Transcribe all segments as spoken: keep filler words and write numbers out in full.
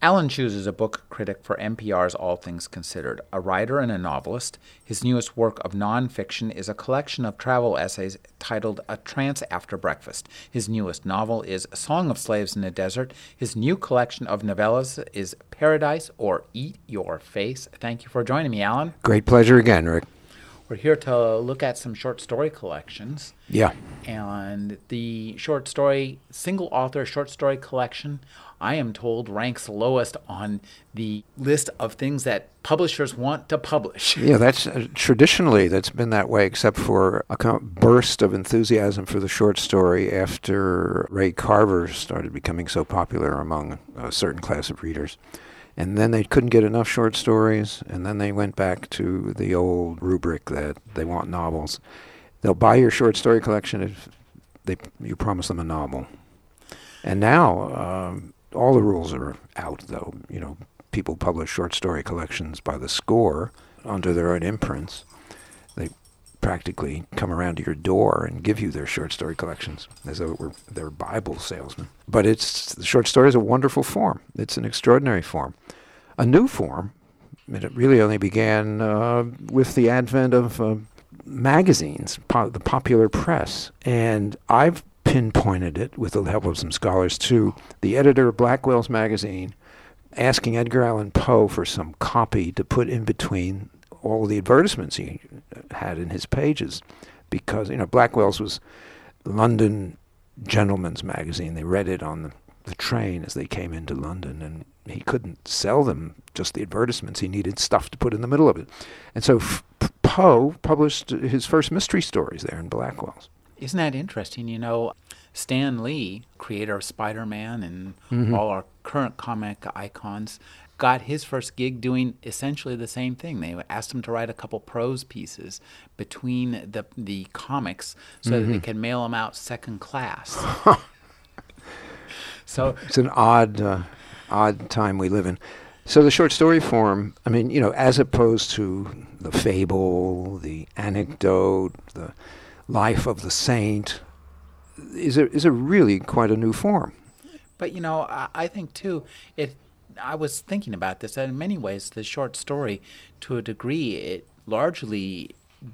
Alan Cheuse is a book critic for N P R's All Things Considered, a writer and a novelist. His newest work of nonfiction is a collection of travel essays titled A Trance After Breakfast. His newest novel is Song of Slaves in the Desert. His new collection of novellas is Paradise or Eat Your Face. Thank you for joining me, Alan. Great pleasure again, Rick. We're here to look at some short story collections. Yeah. And the short story, single author short story collection, I am told, ranks lowest on the list of things that publishers want to publish. Yeah, that's uh, traditionally that's been that way, except for a kind of burst of enthusiasm for the short story after Ray Carver started becoming so popular among a certain class of readers. And then they couldn't get enough short stories, and then they went back to the old rubric that they want novels. They'll buy your short story collection if they you promise them a novel. And now... Um, all the rules are out, though. You know, people publish short story collections by the score under their own imprints. They practically come around to your door and give you their short story collections as though it were their Bible salesman. But it's the short story is a wonderful form. It's an extraordinary form, a new form. I mean, it really only began uh, with the advent of uh, magazines, po- the popular press, and I've pinpointed it, with the help of some scholars too, the editor of Blackwell's magazine asking Edgar Allan Poe for some copy to put in between all the advertisements he had in his pages. Because, you know, Blackwell's was London gentleman's magazine. They read it on the, the train as they came into London, and he couldn't sell them just the advertisements. He needed stuff to put in the middle of it. And so f- Poe published his first mystery stories there in Blackwell's. Isn't that interesting? You know, Stan Lee, creator of Spider-Man and mm-hmm. all our current comic icons, got his first gig doing essentially the same thing. They asked him to write a couple prose pieces between the the comics so mm-hmm. that they could mail them out second class. So it's an odd, uh, odd time we live in. So the short story form, I mean, you know, as opposed to the fable, the anecdote, the life of the saint, is a, is a really quite a new form. But, you know, I, I think, too, it, I was thinking about this, that in many ways the short story, to a degree, it largely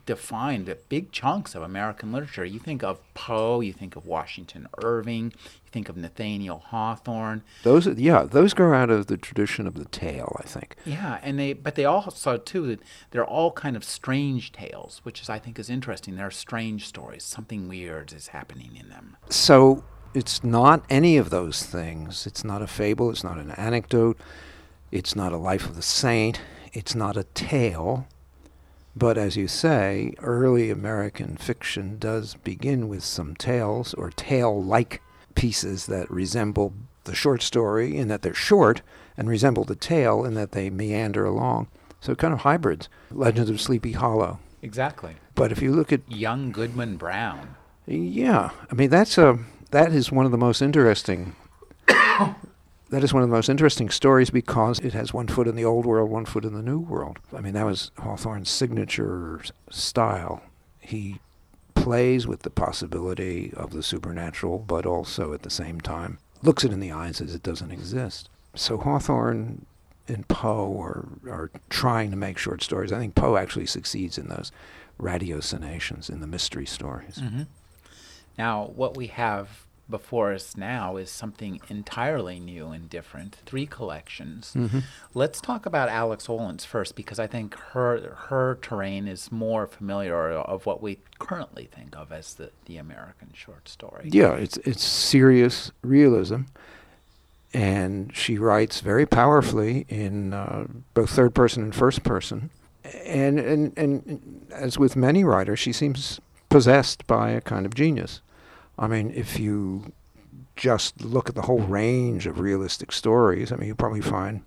defined big chunks of American literature. You think of Poe, you think of Washington Irving, you think of Nathaniel Hawthorne. Those, yeah, those grow out of the tradition of the tale, I think. Yeah, and they, but they also too, they're all kind of strange tales, which is I think is interesting. They're strange stories. Something weird is happening in them. So it's not any of those things. It's not a fable. It's not an anecdote. It's not a life of the saint. It's not a tale. But as you say, early American fiction does begin with some tales or tale-like pieces that resemble the short story in that they're short and resemble the tale in that they meander along. So kind of hybrids. Legends of Sleepy Hollow. Exactly. But if you look at... Young Goodman Brown. Yeah. I mean, that's a, that is one of the most interesting... That is one of the most interesting stories because it has one foot in the old world, one foot in the new world. I mean, that was Hawthorne's signature style. He plays with the possibility of the supernatural, but also at the same time looks it in the eyes as it doesn't exist. So Hawthorne and Poe are, are trying to make short stories. I think Poe actually succeeds in those ratiocinations, in the mystery stories. Mm-hmm. Now, what we have before us now is something entirely new and different, three collections. Mm-hmm. Let's talk about Alex Ohlin's first, because I think her her terrain is more familiar of what we currently think of as the, the American short story. Yeah, it's it's serious realism, and she writes very powerfully in uh, both third person and first person. And, and, and as with many writers, she seems possessed by a kind of genius. I mean, if you just look at the whole range of realistic stories, I mean, you probably find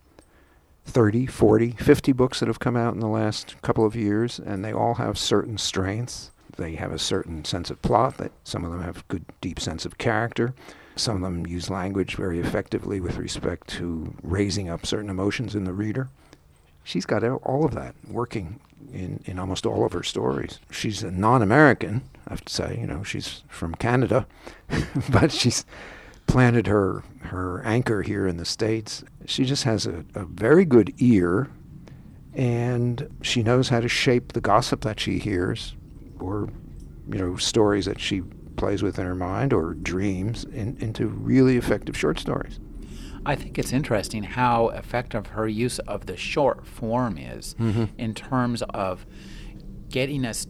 thirty, forty, fifty books that have come out in the last couple of years, and they all have certain strengths. They have a certain sense of plot. That some of them have good, deep sense of character. Some of them use language very effectively with respect to raising up certain emotions in the reader. She's got all of that working in, in almost all of her stories. She's a non-American, I have to say. You know, she's from Canada, but she's planted her, her anchor here in the States. She just has a, a very good ear, and she knows how to shape the gossip that she hears, or, you know, stories that she plays with in her mind or dreams in, into really effective short stories. I think it's interesting how effective her use of the short form is mm-hmm. in terms of getting us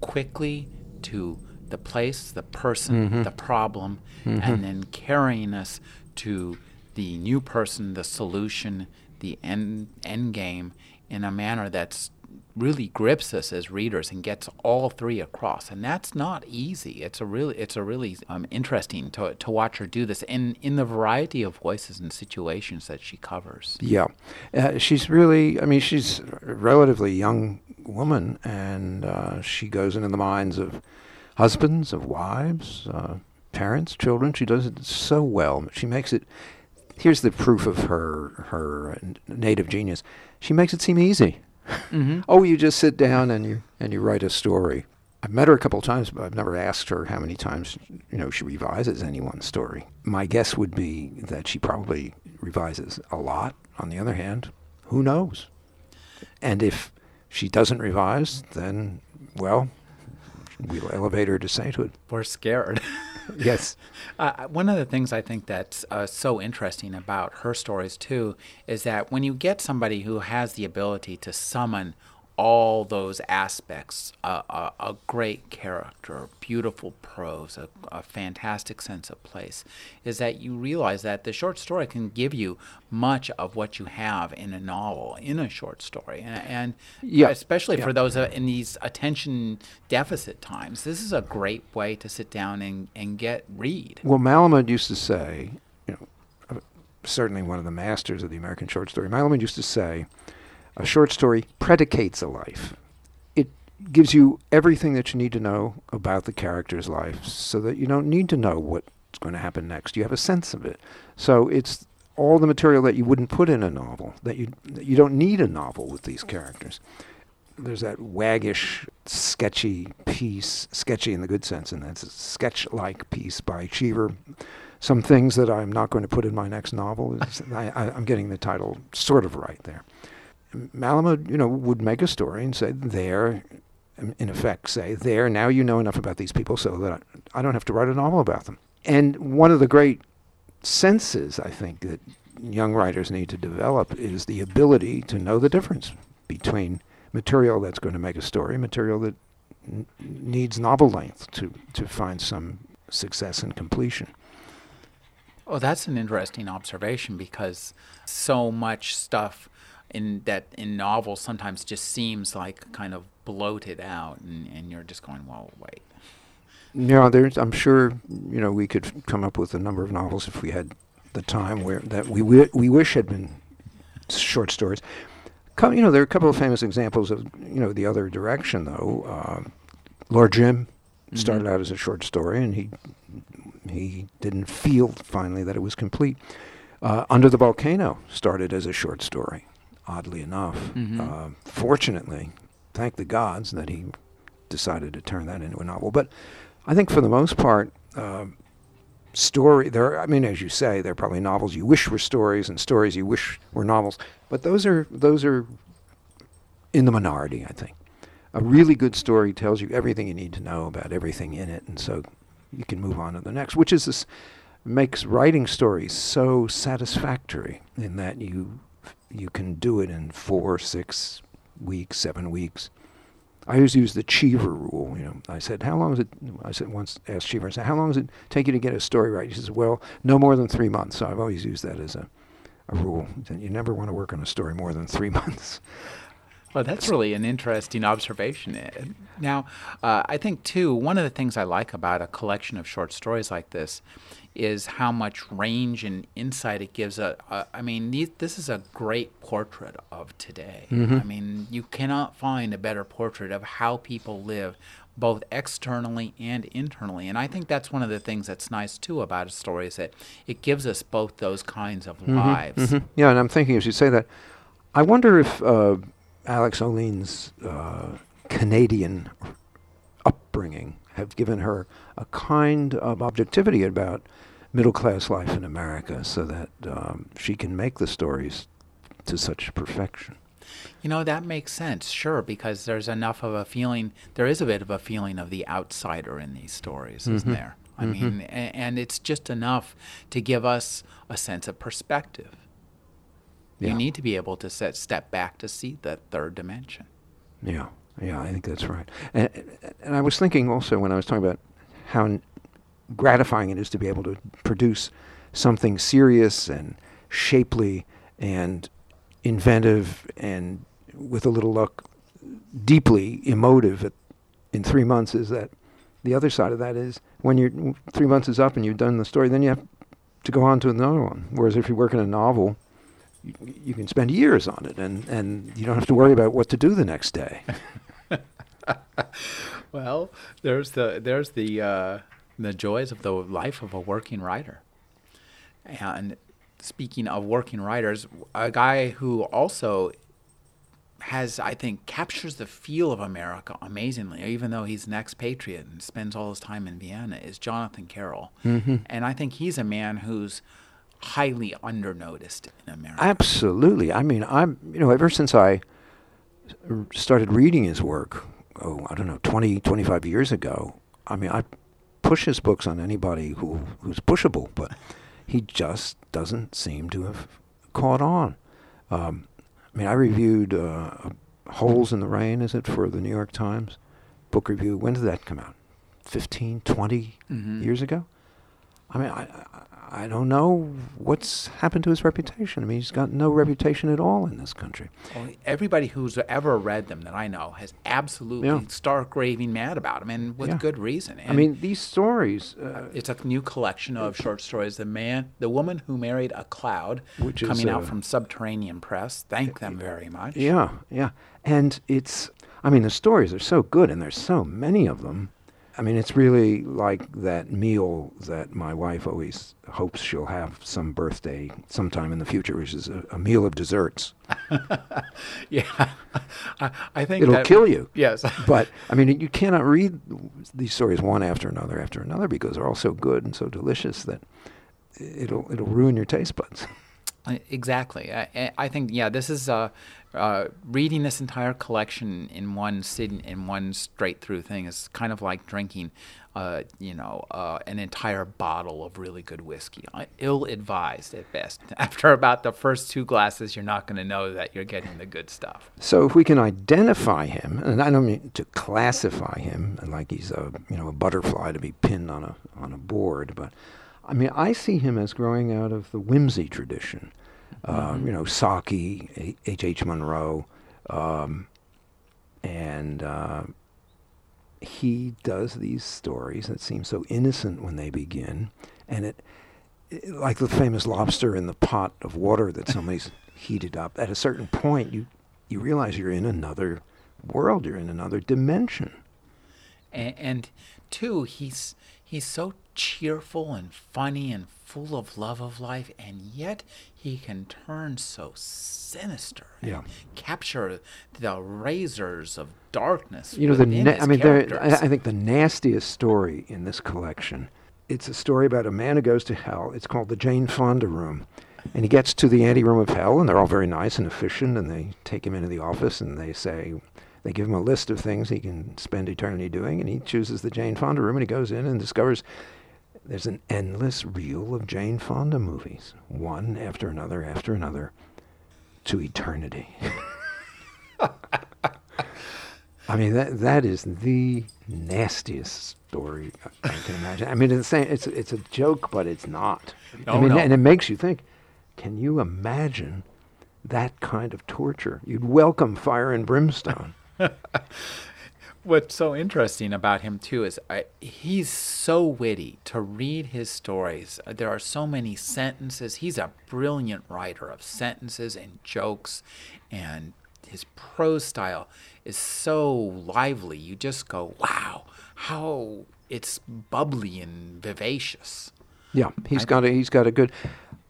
quickly to the place, the person, mm-hmm. the problem, mm-hmm. and then carrying us to the new person, the solution, the end, end game in a manner that's really grips us as readers and gets all three across, and that's not easy. It's a really, it's a really um, interesting to to watch her do this in in the variety of voices and situations that she covers. Yeah, uh, she's really. I mean, she's a relatively young woman, and uh, she goes into the minds of husbands, of wives, uh, parents, children. She does it so well. She makes it. Here's the proof of her her native genius. She makes it seem easy. Mm-hmm. Oh, you just sit down and you and you write a story. I've met her a couple of times, but I've never asked her how many times, you know, she revises anyone's story. My guess would be that she probably revises a lot. On the other hand, who knows? And if she doesn't revise, then, well, we'll elevate her to sainthood. We're scared. Yes. Uh, one of the things I think that's uh, so interesting about her stories, too, is that when you get somebody who has the ability to summon all those aspects, uh, a, a great character, beautiful prose, a, a fantastic sense of place, is that you realize that the short story can give you much of what you have in a novel, in a short story. And, and yeah. especially yeah. for those uh, in these attention deficit times, this is a great way to sit down and, and get read. Well, Malamud used to say, you know, certainly one of the masters of the American short story, Malamud used to say, a short story predicates a life. It gives you everything that you need to know about the character's life so that you don't need to know what's going to happen next. You have a sense of it. So it's all the material that you wouldn't put in a novel, that you that you don't need a novel with these characters. There's that waggish, sketchy piece, sketchy in the good sense, and that's a sketch-like piece by Cheever. Some things that I'm not going to put in my next novel. Is, I, I, I'm getting the title sort of right there. Malamud, you know, would make a story and say, there, in effect, say, there, now you know enough about these people so that I don't have to write a novel about them. And one of the great senses, I think, that young writers need to develop is the ability to know the difference between material that's going to make a story, material that n- needs novel length to, to find some success and completion. Oh, that's an interesting observation, because so much stuff in that in novels sometimes just seems like kind of bloated out, and, and you're just going, well, wait. Yeah, there's, I'm sure, you know, we could come up with a number of novels if we had the time where that we w- we wish had been short stories. Co- you know, there are a couple of famous examples of, you know, the other direction, though. Uh, Lord Jim mm-hmm. started out as a short story, and he he didn't feel finally that it was complete. Uh, Under the Volcano started as a short story. Oddly enough, mm-hmm. uh, fortunately, thank the gods that he decided to turn that into a novel. But I think for the most part, uh, story, there are, I mean, as you say, there are probably novels you wish were stories and stories you wish were novels. But those are those are in the minority, I think. A really good story tells you everything you need to know about everything in it, and so you can move on to the next, which is this makes writing stories so satisfactory in that you... You can do it in four, six weeks, seven weeks. I always use the Cheever rule. You know, I said, "How long is it?" I said once, asked Cheever, I said, "How long does it take you to get a story right?" He says, "Well, no more than three months." So I've always used that as a, a rule. You never want to work on a story more than three months. Well, that's really an interesting observation, Ed. Now, uh, I think, too, one of the things I like about a collection of short stories like this is how much range and insight it gives. A, a, I mean, these, this is a great portrait of today. Mm-hmm. I mean, you cannot find a better portrait of how people live both externally and internally. And I think that's one of the things that's nice, too, about a story is that it gives us both those kinds of mm-hmm, lives. Mm-hmm. Yeah, and I'm thinking as you say that, I wonder if uh, Alex Ohlin's uh, Canadian upbringing have given her a kind of objectivity about middle-class life in America so that um, she can make the stories to such perfection. You know, that makes sense, sure, because there's enough of a feeling, there is a bit of a feeling of the outsider in these stories, mm-hmm. isn't there? I mm-hmm. mean, a- and it's just enough to give us a sense of perspective. Yeah. You need to be able to set, step back to see the third dimension. Yeah, yeah, I think that's right. And, and I was thinking also when I was talking about how n- gratifying it is to be able to produce something serious and shapely and inventive and, with a little luck, deeply emotive at, in three months is that the other side of that is when you're three months is up and you've done the story, then you have to go on to another one. Whereas if you work in a novel, you, you can spend years on it and, and you don't have to worry about what to do the next day. Well, there's the there's the uh, the joys of the life of a working writer. And speaking of working writers, a guy who also has, I think, captures the feel of America amazingly, even though he's an expatriate and spends all his time in Vienna, is Jonathan Carroll. Mm-hmm. And I think he's a man who's highly undernoticed in America. Absolutely. I mean, I'm you know, ever since I started reading his work, oh, I don't know, twenty, twenty-five years ago, I mean, I push his books on anybody who, who's pushable, but he just doesn't seem to have caught on. Um, I mean, I reviewed uh, Holes in the Rain, is it, for the New York Times book review. When did that come out? fifteen, twenty mm-hmm. years ago? I mean, I, I I don't know what's happened to his reputation. I mean, he's got no reputation at all in this country. Well, everybody who's ever read them that I know has absolutely yeah. stark raving mad about him, and with yeah. good reason. And I mean, these stories. Uh, it's a new collection of short stories. The man, the woman who married a cloud, which coming is, uh, out from Subterranean Press. Thank them very much. Yeah, yeah, and it's. I mean, the stories are so good, and there's so many of them. I mean, it's really like that meal that my wife always hopes she'll have some birthday sometime in the future, which is a, a meal of desserts. yeah, I, I think it'll that kill w- you. Yes, but I mean, you cannot read these stories one after another after another because they're all so good and so delicious that it'll it'll ruin your taste buds. Exactly. I, I think yeah, this is uh, uh, reading this entire collection in one sitting, in one straight through thing is kind of like drinking, uh, you know, uh, an entire bottle of really good whiskey. Ill advised at best. After about the first two glasses, you're not going to know that you're getting the good stuff. So if we can identify him, and I don't mean to classify him like he's a you know a butterfly to be pinned on a on a board, but I mean, I see him as growing out of the whimsy tradition. Uh, mm-hmm. You know, Saki, H. H. Munro, um, and uh, he does these stories that seem so innocent when they begin, and it, it like the famous lobster in the pot of water that somebody's heated up. At a certain point, you you realize you're in another world, you're in another dimension. And, and two, he's he's so. cheerful and funny and full of love of life, and yet he can turn so sinister and yeah. capture the razors of darkness. You know, the na- I mean, I, I think the nastiest story in this collection. It's a story about a man who goes to hell. It's called the Jane Fonda Room, and he gets to the anteroom of hell, and they're all very nice and efficient, and they take him into the office, and they say. They give him a list of things he can spend eternity doing, and he chooses the Jane Fonda room, and he goes in and discovers there's an endless reel of Jane Fonda movies, one after another after another, to eternity. I mean, that that is the nastiest story I can imagine. I mean, it's, it's, it's a joke, but it's not. No, I mean, no. And it makes you think, can you imagine that kind of torture? You'd welcome fire and brimstone. What's so interesting about him, too, is I, he's so witty to read his stories. There are so many sentences. He's a brilliant writer of sentences and jokes and his prose style is so lively. You just go, wow, how it's bubbly and vivacious. Yeah, he's I got a, he's got a good,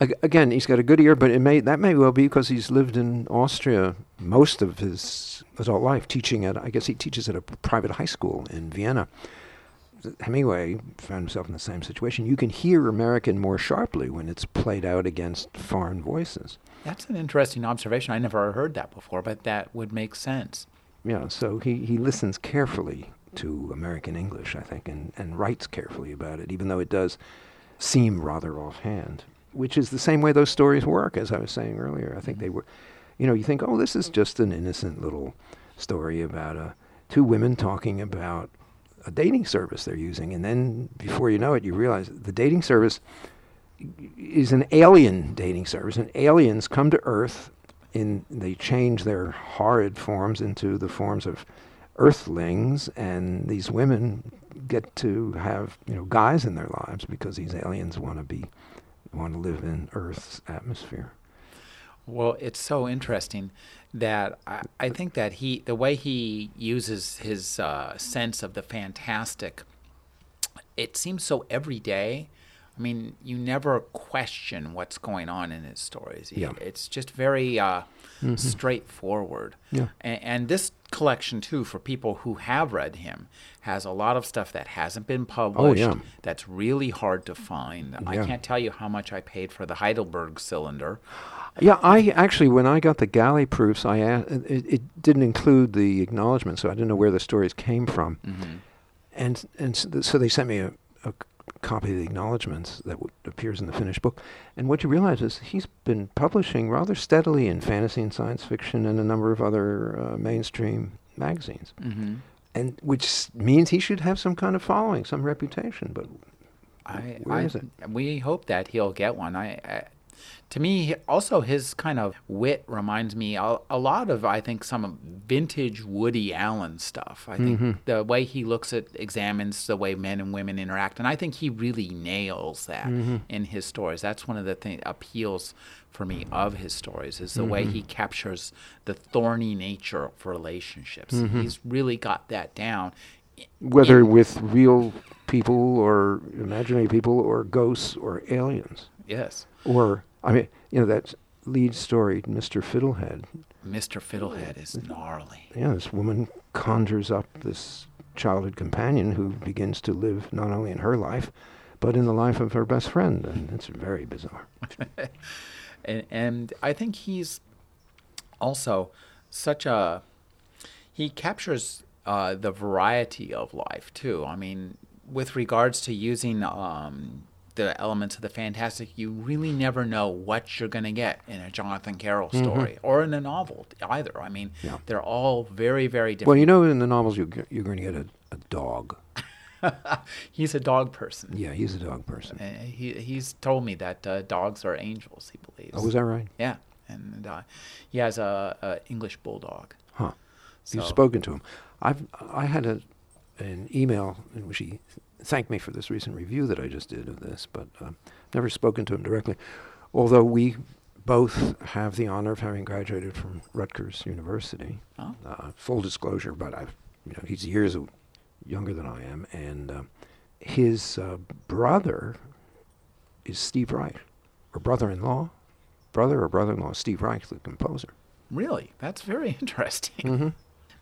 again, he's got a good ear, but it may that may well be because he's lived in Austria most of his adult life, teaching at, I guess he teaches at a private high school in Vienna. Hemingway found himself in the same situation. You can hear American more sharply when it's played out against foreign voices. That's an interesting observation. I never heard that before, but that would make sense. Yeah, so he, he listens carefully to American English, I think, and, and writes carefully about it, even though it does seem rather offhand, which is the same way those stories work, as I was saying earlier. I think mm-hmm. they were, you know, you think, oh, this is just an innocent little story about uh, two women talking about a dating service they're using, and then before you know it, you realize the dating service is an alien dating service, and aliens come to Earth, and they change their horrid forms into the forms of Earthlings, and these women get to have, you know, guys in their lives because these aliens want to be, want to live in Earth's atmosphere. Well, it's so interesting that I, I think that he, the way he uses his uh, sense of the fantastic, it seems so everyday. I mean, you never question what's going on in his stories. Yeah. It's just very uh, mm-hmm. straightforward. Yeah. And, and this collection, too, for people who have read him, has a lot of stuff that hasn't been published, oh, yeah. that's really hard to find. Yeah. I can't tell you how much I paid for the Heidelberg cylinder. Yeah, I actually, when I got the galley proofs, I asked, it, it didn't include the acknowledgement, so I didn't know where the stories came from. Mm-hmm. And and so they sent me a, a copy of the acknowledgements that w- appears in the finished book. And what you realize is he's been publishing rather steadily in fantasy and science fiction and a number of other uh, mainstream magazines, mm-hmm. and which means he should have some kind of following, some reputation. But I, where I, is it? We hope that he'll get one. I. I To me, also, his kind of wit reminds me a, a lot of, I think, some vintage Woody Allen stuff. I think mm-hmm. the way he looks at, examines the way men and women interact, and I think he really nails that mm-hmm. in his stories. That's one of the thing, appeals for me of his stories, is the mm-hmm. way he captures the thorny nature of relationships. Mm-hmm. He's really got that down. Whether in, with real people or imaginary people or ghosts or aliens. Yes. Or... I mean, you know, that lead story, Mister Fiddlehead. Mister Fiddlehead is gnarly. Yeah, this woman conjures up this childhood companion who begins to live not only in her life, but in the life of her best friend. And it's very bizarre. and, and I think he's also such a... He captures uh, the variety of life, too. I mean, with regards to using... Um, the elements of the fantastic, you really never know what you're going to get in a Jonathan Carroll story mm-hmm. or in a novel either. I mean, yeah. they're all very, very different. Well, you know, in the novels, you're, you're going to get a, a dog. He's a dog person. Yeah, he's a dog person. Uh, he He's told me that uh, dogs are angels, he believes. Oh, is that right? Yeah. And uh, he has a, a English bulldog. Huh. So. You've spoken to him. I've I had a an email in which he... thank me for this recent review that I just did of this, but I've uh, never spoken to him directly, although we both have the honor of having graduated from Rutgers University. Oh. Uh, full disclosure, but I've, you know, he's years o- younger than I am, and uh, his uh, brother is Steve Reich, or brother-in-law, brother or brother-in-law, Steve Reich, the composer. Really? That's very interesting. Mm-hmm.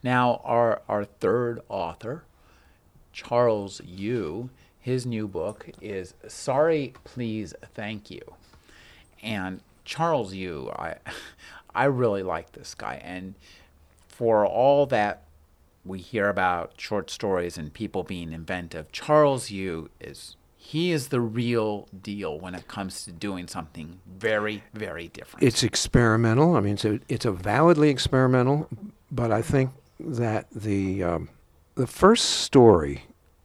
Now, our our third author, Charles Yu, his new book is Sorry, Please, Thank You. And Charles Yu, I I really like this guy. And for all that we hear about short stories and people being inventive, Charles Yu is, he is the real deal when it comes to doing something very, very different. It's experimental. I mean, it's a, it's a validly experimental, but I think that the... Um, The first story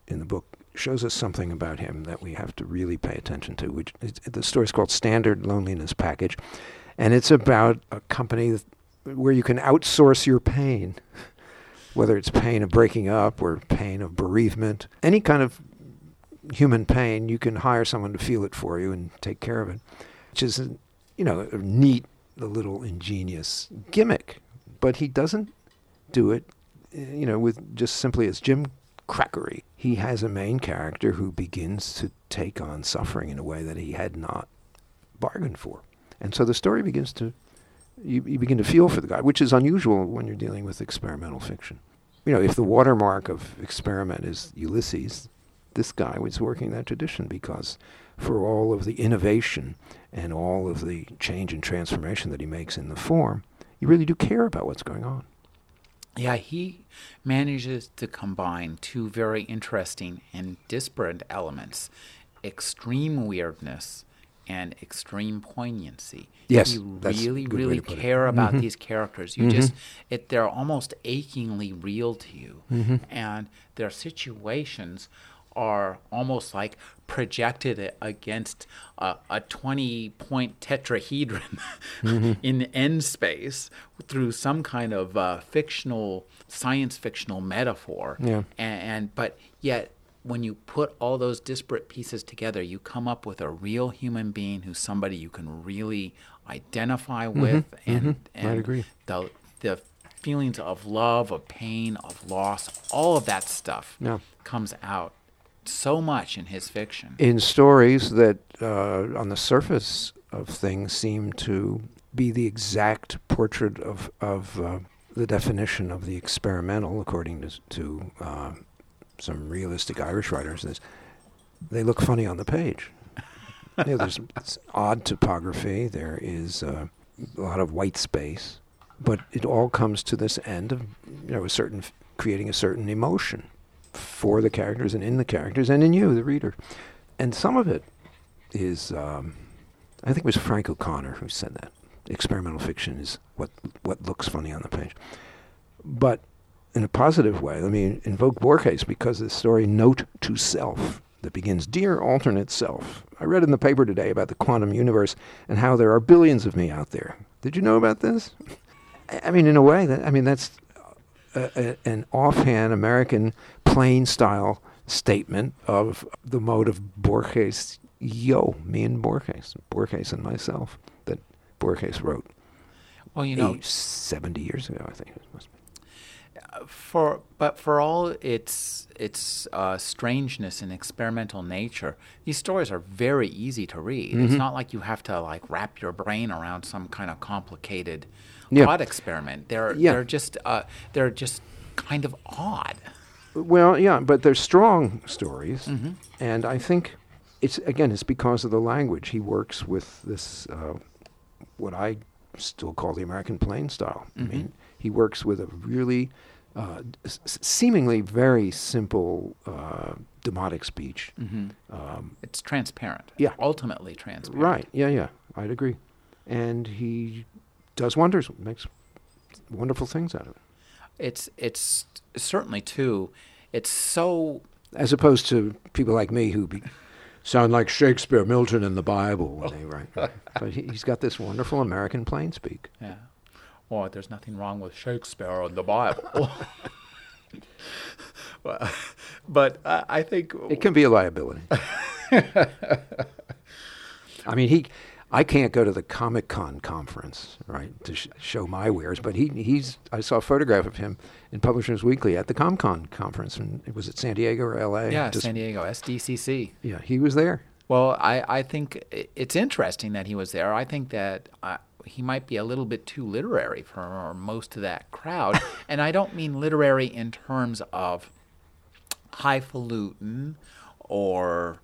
in the book shows us something about him that we have to really pay attention to. Which is, the story is called Standard Loneliness Package, and it's about a company that, where you can outsource your pain, whether it's pain of breaking up or pain of bereavement, any kind of human pain, you can hire someone to feel it for you and take care of it, which is, you know, a neat, a little ingenious gimmick But he doesn't do it, you know, with just simply as gimcrackery. He has a main character who begins to take on suffering in a way that he had not bargained for. And so the story begins to, you, you begin to feel for the guy, which is unusual when you're dealing with experimental fiction. You know, if the watermark of experiment is Ulysses, this guy was working that tradition, because for all of the innovation and all of the change and transformation that he makes in the form, you really do care about what's going on. Yeah, he manages to combine two very interesting and disparate elements, extreme weirdness and extreme poignancy. Yes, you really, really care about mm-hmm. these characters. You mm-hmm. just, it, they're almost achingly real to you, mm-hmm. and their situations are almost like projected against a, a twenty-point tetrahedron mm-hmm. in end space through some kind of uh, fictional, science fictional metaphor. Yeah. And, and but yet, when you put all those disparate pieces together, you come up with a real human being who's somebody you can really identify mm-hmm. with, and mm-hmm. and I agree. the the feelings of love, of pain, of loss, all of that stuff yeah. comes out so much in his fiction. In stories that, uh, on the surface of things, seem to be the exact portrait of, of uh, the definition of the experimental, according to, to uh, some realistic Irish writers, is they look funny on the page. You know, there's odd topography, there is uh, a lot of white space, but it all comes to this end of, you know, a certain, creating a certain emotion for the characters and in the characters and in you, the reader. And some of it is, um, I think it was Frank O'Connor who said that. Experimental fiction is what what looks funny on the page. But in a positive way, let me invoke Borges, because the story Note to Self that begins, "Dear alternate self, I read in the paper today about the quantum universe and how there are billions of me out there. Did you know about this?" I mean, in a way, that I mean, that's A, a, an offhand American plain style statement of the mode of Borges, yo, me and Borges, Borges and myself, that Borges wrote. Well, you know, seventy years ago, I think it must be. For but for all its its uh, strangeness and experimental nature, these stories are very easy to read. Mm-hmm. It's not like you have to like wrap your brain around some kind of complicated. Yeah. Odd experiment. They're yeah. they're just uh, they're just kind of odd. Well, yeah, but they're strong stories, mm-hmm. and I think it's again it's because of the language. He works with this uh, what I still call the American plain style. Mm-hmm. I mean, he works with a really uh, s- seemingly very simple uh, demotic speech. Mm-hmm. Um, it's transparent. Yeah, ultimately transparent. Right. Yeah, yeah, I'd agree, and he. Does wonders, makes wonderful things out of it. It's it's certainly too. It's so as opposed to people like me who be, sound like Shakespeare, Milton, and the Bible when they write. But he, he's got this wonderful American plain speak. Yeah. Well, there's nothing wrong with Shakespeare and the Bible. Well, but uh, I think it can be a liability. I mean he. I can't go to the Comic-Con conference, right, to sh- show my wares, but he he's I saw a photograph of him in Publishers Weekly at the Comic-Con conference, and was it San Diego or L A? Yeah, Just, San Diego, S D C C. Yeah, he was there. Well, I, I think it's interesting that he was there. I think that uh, he might be a little bit too literary for most of that crowd, and I don't mean literary in terms of highfalutin or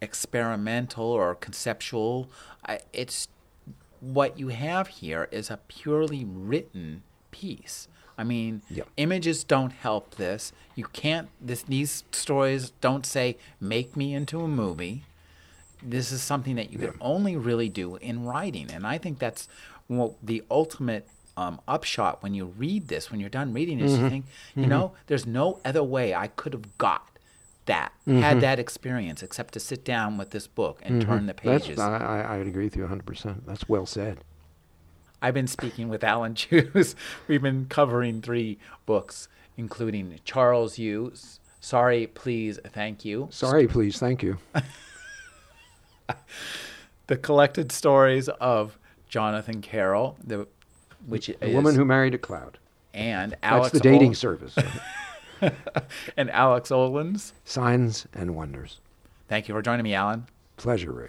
experimental or conceptual. I, it's what you have here is a purely written piece. I mean, yep. Images don't help this. You can't. This, these stories don't say, "Make me into a movie." This is something that you yeah. can only really do in writing, and I think that's well, the ultimate um, upshot when you read this. When you're done reading this, mm-hmm. you think, you mm-hmm. know, there's no other way I could have got. That mm-hmm. had that experience, except to sit down with this book and mm-hmm. turn the pages. That's, I, I agree with you one hundred percent. That's well said. I've been speaking with Alan Cheuse. We've been covering three books, including Charles Yu, Sorry, Please, Thank You. Sorry, St- Please, Thank You. The collected stories of Jonathan Carroll, the which the is... The Woman Who Married a Cloud. And Alex That's the dating Ohlin. service. And Alex Ohlin's Signs and Wonders. Thank you for joining me, Alan. Pleasure, Ray.